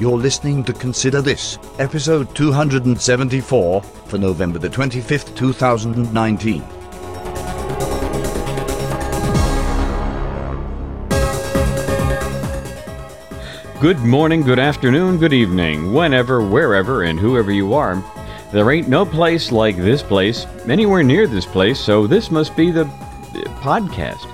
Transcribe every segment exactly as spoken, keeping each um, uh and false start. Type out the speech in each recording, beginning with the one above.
You're listening to Consider This, episode two hundred seventy-four, for November the twenty-fifth, two thousand nineteen. Good morning, good afternoon, good evening, whenever, wherever, and whoever you are. There ain't no place like this place, anywhere near this place, so this must be the podcast.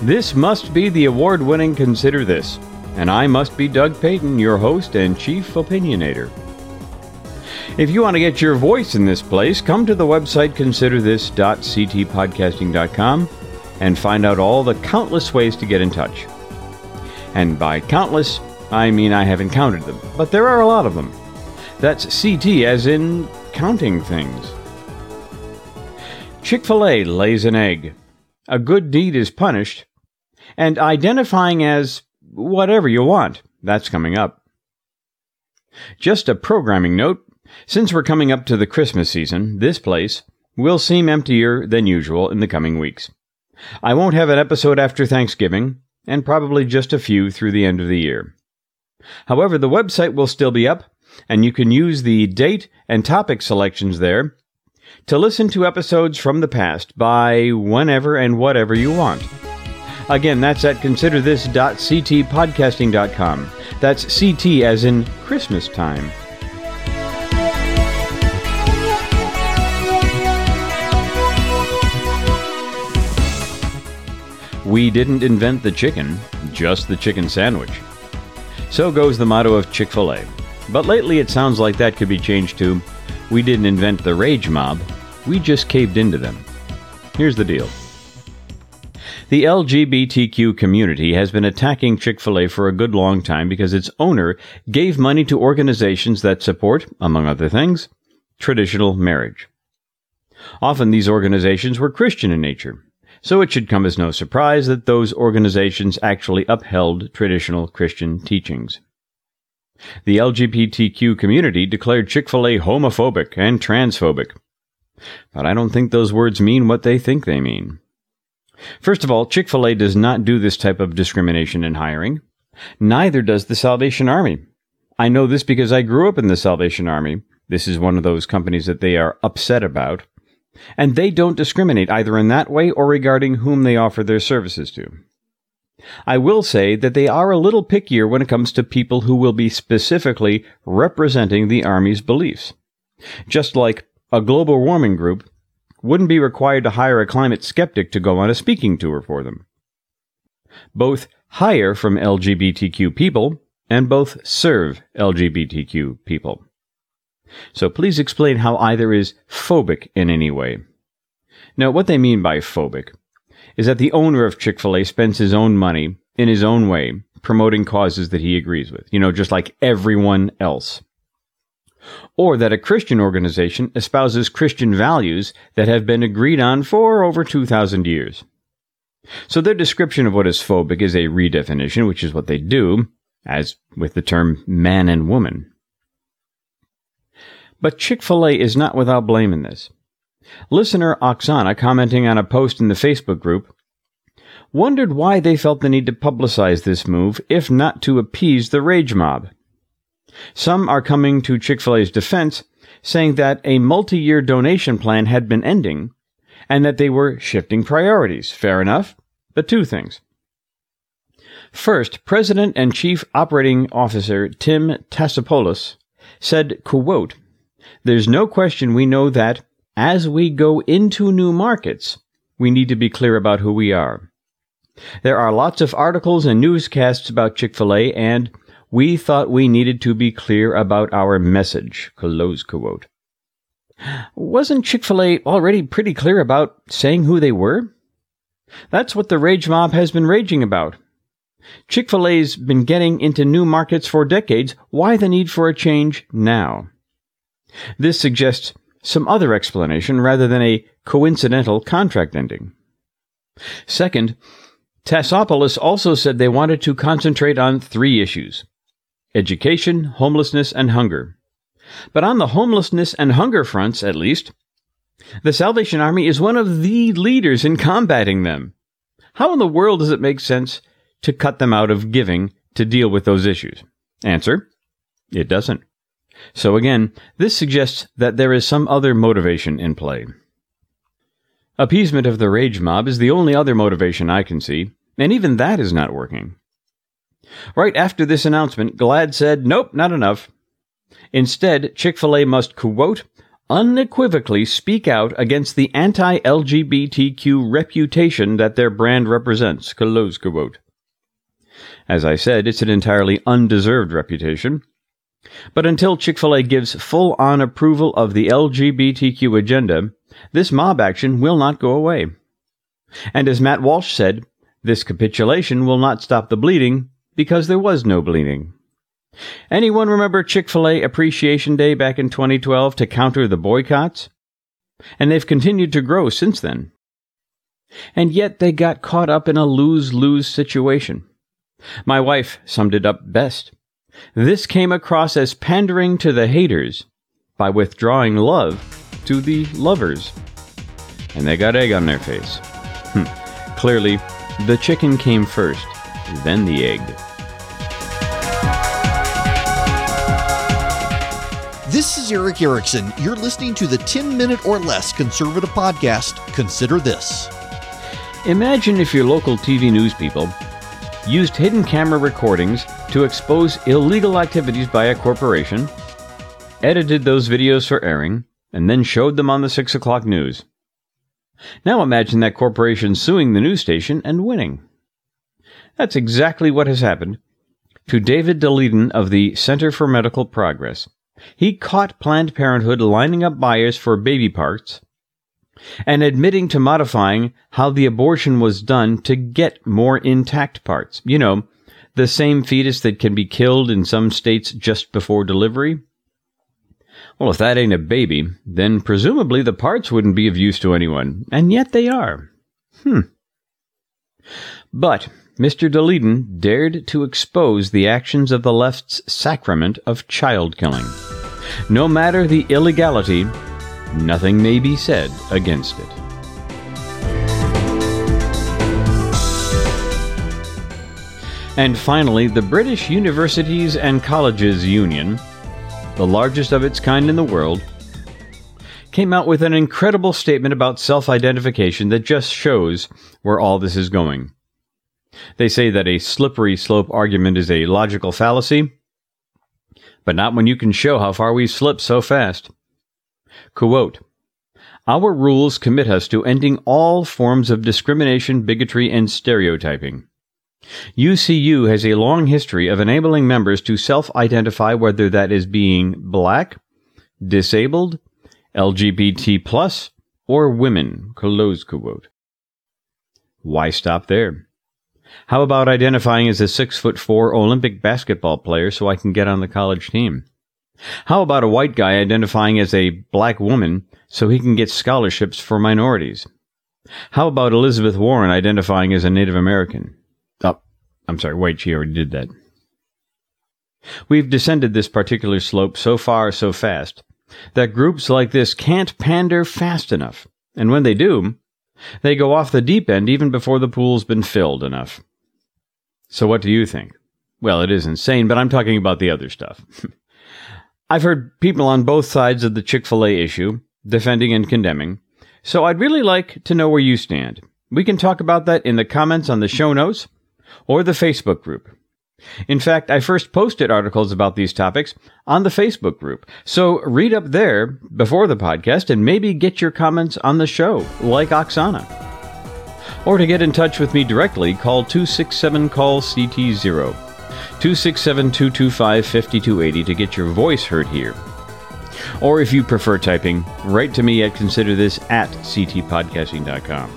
This must be the award-winning Consider This, and I must be Doug Payton, your host and chief opinionator. If you want to get your voice in this place, come to the website consider this dot c t podcasting dot com and find out all the countless ways to get in touch. And by countless, I mean I haven't counted them, but there are a lot of them. That's C T as in counting things. Chick-fil-A lays an egg. A good deed is punished. And identifying as whatever you want. That's coming up. Just a programming note. Since we're coming up to the Christmas season, this place will seem emptier than usual in the coming weeks. I won't have an episode after Thanksgiving, and probably just a few through the end of the year. However, the website will still be up, and you can use the date and topic selections there to listen to episodes from the past by whenever and whatever you want. Again, that's at consider this dot c t podcasting dot com. That's C T as in Christmas time. We didn't invent the chicken, just the chicken sandwich. So goes the motto of Chick-fil-A. But lately it sounds like that could be changed to, we didn't invent the rage mob, we just caved into them. Here's the deal. The L G B T Q community has been attacking Chick-fil-A for a good long time because its owner gave money to organizations that support, among other things, traditional marriage. Often these organizations were Christian in nature. So it should come as no surprise that those organizations actually upheld traditional Christian teachings. The L G B T Q community declared Chick-fil-A homophobic and transphobic. But I don't think those words mean what they think they mean. First of all, Chick-fil-A does not do this type of discrimination in hiring. Neither does the Salvation Army. I know this because I grew up in the Salvation Army. This is one of those companies that they are upset about. And they don't discriminate either in that way or regarding whom they offer their services to. I will say that they are a little pickier when it comes to people who will be specifically representing the Army's beliefs. Just like a global warming group wouldn't be required to hire a climate skeptic to go on a speaking tour for them. Both hire from L G B T Q people and both serve L G B T Q people. So please explain how either is phobic in any way. Now, what they mean by phobic is that the owner of Chick-fil-A spends his own money in his own way, promoting causes that he agrees with, you know, just like everyone else. Or that a Christian organization espouses Christian values that have been agreed on for over two thousand years. So their description of what is phobic is a redefinition, which is what they do, as with the term man and woman. But Chick-fil-A is not without blame in this. Listener Oksana, commenting on a post in the Facebook group, wondered why they felt the need to publicize this move, if not to appease the rage mob. Some are coming to Chick-fil-A's defense, saying that a multi-year donation plan had been ending, and that they were shifting priorities. Fair enough, but two things. First, President and Chief Operating Officer Tim Tassopoulos said, quote, there's no question we know that, as we go into new markets, we need to be clear about who we are. There are lots of articles and newscasts about Chick-fil-A, and we thought we needed to be clear about our message. Close quote. Wasn't Chick-fil-A already pretty clear about saying who they were? That's what the rage mob has been raging about. Chick-fil-A's been getting into new markets for decades. Why the need for a change now? This suggests some other explanation rather than a coincidental contract ending. Second, Tassopoulos also said they wanted to concentrate on three issues: education, homelessness, and hunger. But on the homelessness and hunger fronts, at least, the Salvation Army is one of the leaders in combating them. How in the world does it make sense to cut them out of giving to deal with those issues? Answer: It doesn't. So again, this suggests that there is some other motivation in play. Appeasement of the rage mob is the only other motivation I can see, and even that is not working. Right after this announcement, Glad said, nope, not enough. Instead, Chick-fil-A must, quote, unequivocally speak out against the anti-L G B T Q reputation that their brand represents, close quote. As I said, it's an entirely undeserved reputation. But until Chick-fil-A gives full-on approval of the L G B T Q agenda, this mob action will not go away. And as Matt Walsh said, this capitulation will not stop the bleeding because there was no bleeding. Anyone remember Chick-fil-A Appreciation Day back in twenty twelve to counter the boycotts? And they've continued to grow since then. And yet they got caught up in a lose-lose situation. My wife summed it up best. This came across as pandering to the haters by withdrawing love to the lovers. And they got egg on their face. Hm. Clearly, the chicken came first, then the egg. This is Eric Erickson. You're listening to the ten-minute or less conservative podcast, Consider This. Imagine if your local T V news people used hidden camera recordings to expose illegal activities by a corporation, edited those videos for airing, and then showed them on the six o'clock news. Now imagine that corporation suing the news station and winning. That's exactly what has happened to David Daleiden of the Center for Medical Progress. He caught Planned Parenthood lining up buyers for baby parts and admitting to modifying how the abortion was done to get more intact parts. You know, the same fetus that can be killed in some states just before delivery. Well, if that ain't a baby, then presumably the parts wouldn't be of use to anyone. And yet they are. Hmm. But Mister Daleiden dared to expose the actions of the left's sacrament of child killing. No matter the illegality, nothing may be said against it. And finally, the British Universities and Colleges Union, the largest of its kind in the world, came out with an incredible statement about self-identification that just shows where all this is going. They say that a slippery slope argument is a logical fallacy, but not when you can show how far we've slipped so fast. Quote, our rules commit us to ending all forms of discrimination, bigotry, and stereotyping. U C U has a long history of enabling members to self-identify, whether that is being black, disabled, L G B T plus, or women. Close quote. Why stop there? How about identifying as a six foot four Olympic basketball player so I can get on the college team? How about a white guy identifying as a black woman so he can get scholarships for minorities? How about Elizabeth Warren identifying as a Native American? Oh, I'm sorry, wait, she already did that. We've descended this particular slope so far so fast that groups like this can't pander fast enough. And when they do, they go off the deep end even before the pool's been filled enough. So what do you think? Well, it is insane, but I'm talking about the other stuff. I've heard people on both sides of the Chick-fil-A issue, defending and condemning, so I'd really like to know where you stand. We can talk about that in the comments on the show notes or the Facebook group. In fact, I first posted articles about these topics on the Facebook group, so read up there before the podcast and maybe get your comments on the show, like Oksana. Or to get in touch with me directly, call two six seven call C T zero. two six seven, two two five, five two eight zero to get your voice heard here. Or if you prefer typing, write to me at considerthis at c t podcasting dot com.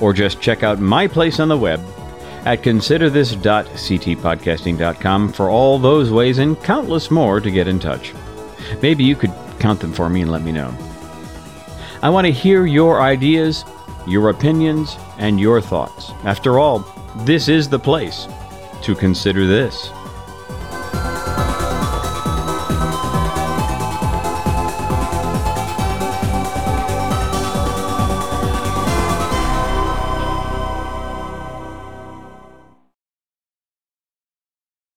Or just check out my place on the web at consider this dot c t podcasting dot com for all those ways and countless more to get in touch. Maybe you could count them for me and let me know. I want to hear your ideas, your opinions, and your thoughts. After all, this is the place to consider this.